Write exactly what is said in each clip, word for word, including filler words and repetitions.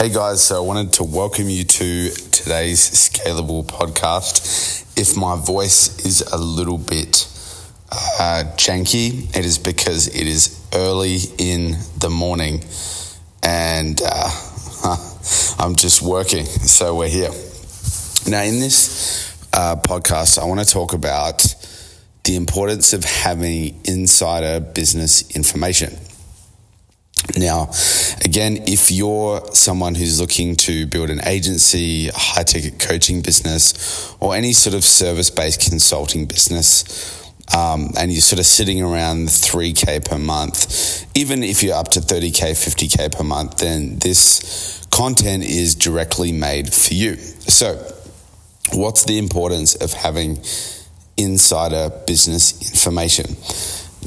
Hey guys, so I wanted to welcome you to today's Scalable Podcast. If my voice is a little bit uh, janky, it is because it is early in the morning and uh, I'm just working, so we're here. Now in this uh, podcast, I want to talk about the importance of having insider business information. Now, again, if you're someone who's looking to build an agency, a high-ticket coaching business, or any sort of service-based consulting business, um, and you're sort of sitting around three K per month, even if you're up to thirty K, fifty K per month, then this content is directly made for you. So what's the importance of having insider business information?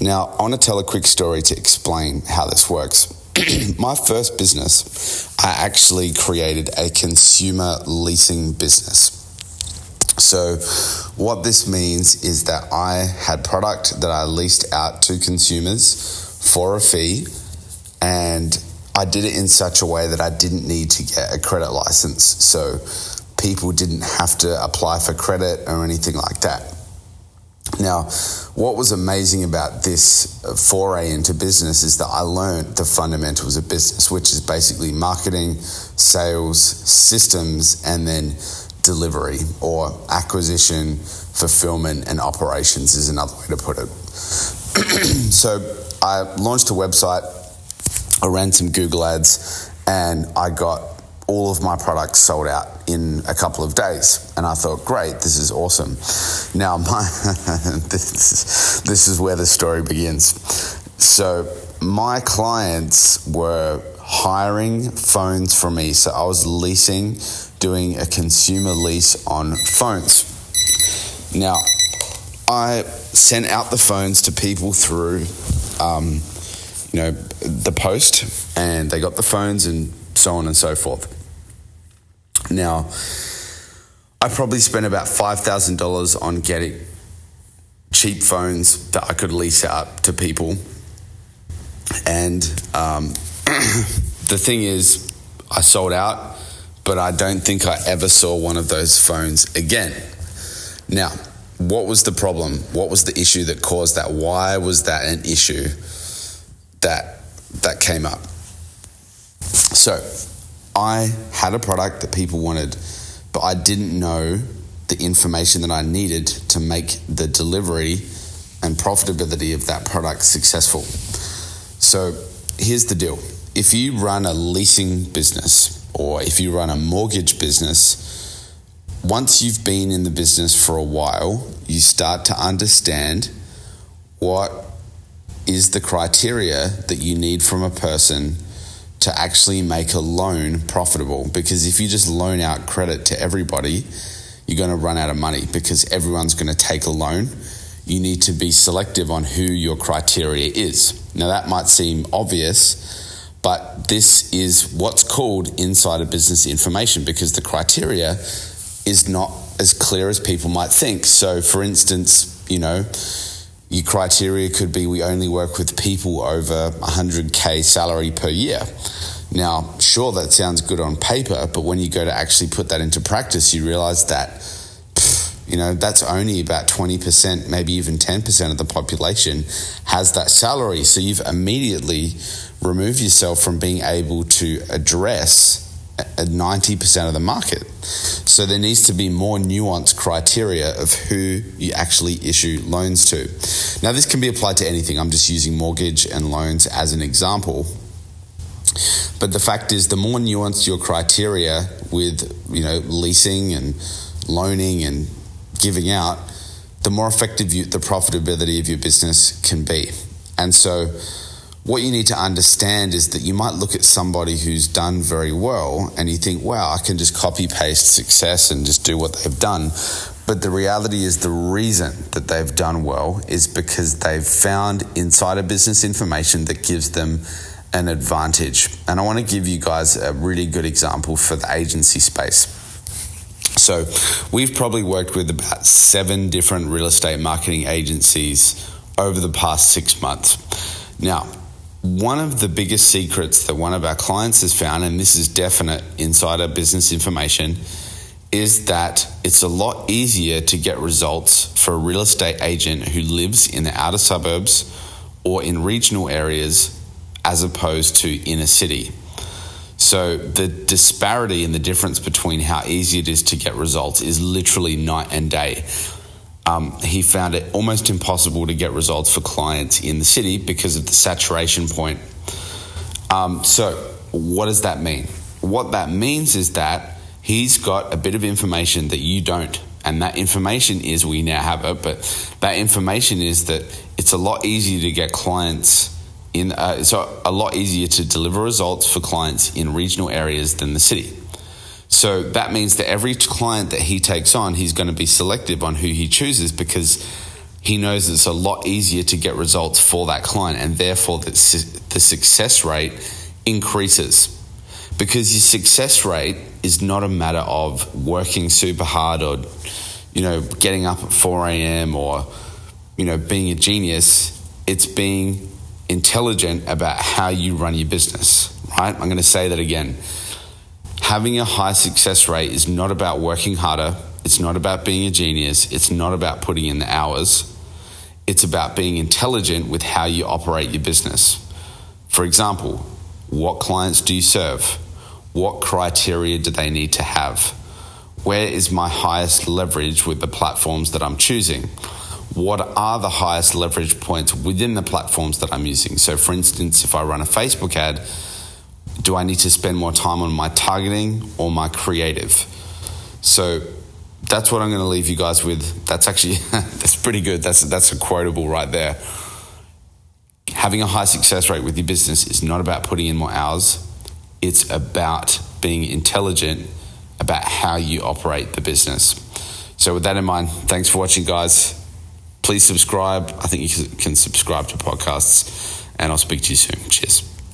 Now, I want to tell a quick story to explain how this works. My first business, I actually created a consumer leasing business. So what this means is that I had product that I leased out to consumers for a fee, and I did it in such a way that I didn't need to get a credit license. So people didn't have to apply for credit or anything like that. Now, what was amazing about this foray into business is that I learned the fundamentals of business, which is basically marketing, sales, systems, and then delivery, or acquisition, fulfillment, and operations is another way to put it. So I launched a website, I ran some Google ads, and I got all of my products sold out in a couple of days. And I thought, great, this is awesome. Now, my this, this is where the story begins. So my clients were hiring phones from me. So I was leasing, doing a consumer lease on phones. Now, I sent out the phones to people through, um, you know, the post, and they got the phones and so on and so forth. Now, I probably spent about five thousand dollars on getting cheap phones that I could lease out to people. And um, the thing is, I sold out, but I don't think I ever saw one of those phones again. Now, what was the problem? What was the issue that caused that? Why was that an issue that that came up? So I had a product that people wanted, but I didn't know the information that I needed to make the delivery and profitability of that product successful. So here's the deal. If you run a leasing business or if you run a mortgage business, once you've been in the business for a while, you start to understand what is the criteria that you need from a person to actually make a loan profitable. Because if you just loan out credit to everybody, you're going to run out of money because everyone's going to take a loan. You need to be selective on who your criteria is. Now that might seem obvious, but this is what's called insider business information because the criteria is not as clear as people might think. So for instance, you know, your criteria could be we only work with people over one hundred K salary per year. Now, sure, that sounds good on paper, but when you go to actually put that into practice, you realize that, pff, you know, that's only about twenty percent, maybe even ten percent of the population has that salary. So you've immediately removed yourself from being able to address ninety percent of the market. So there needs to be more nuanced criteria of who you actually issue loans to. Now this can be applied to anything. I'm just using mortgage and loans as an example. But the fact is, the more nuanced your criteria with, you know, leasing and loaning and giving out, the more effective you, the profitability of your business can be. And so what you need to understand is that you might look at somebody who's done very well and you think, wow, I can just copy paste success and just do what they've done. But the reality is the reason that they've done well is because they've found insider business information that gives them an advantage. And I want to give you guys a really good example for the agency space. So we've probably worked with about seven different real estate marketing agencies over the past six months. Now, One of the biggest secrets that one of our clients has found, and this is definite insider business information, is that it's a lot easier to get results for a real estate agent who lives in the outer suburbs or in regional areas as opposed to inner city. So the disparity and the difference between how easy it is to get results is literally night and day. Um, he found it almost impossible to get results for clients in the city because of the saturation point. Um, so what does that mean? What that means is that he's got a bit of information that you don't. And that information is, we now have it, but that information is that it's a lot easier to get clients in, uh, it's a, a lot easier to deliver results for clients in regional areas than the city. So that means that every client that he takes on, he's going to be selective on who he chooses because he knows it's a lot easier to get results for that client, and therefore the, the success rate increases. Because your success rate is not a matter of working super hard or, you know, getting up at four a.m. or, you know, being a genius. It's being intelligent about how you run your business, right? I'm going to say that again. Having a high success rate is not about working harder. It's not about being a genius. It's not about putting in the hours. It's about being intelligent with how you operate your business. For example, what clients do you serve? What criteria do they need to have? Where is my highest leverage with the platforms that I'm choosing? What are the highest leverage points within the platforms that I'm using? So for instance, if I run a Facebook ad, do I need to spend more time on my targeting or my creative? So that's what I'm going to leave you guys with. That's actually, that's pretty good. That's, that's a quotable right there. Having a high success rate with your business is not about putting in more hours. It's about being intelligent about how you operate the business. So with that in mind, thanks for watching, guys. Please subscribe. I think you can subscribe to podcasts, and I'll speak to you soon. Cheers.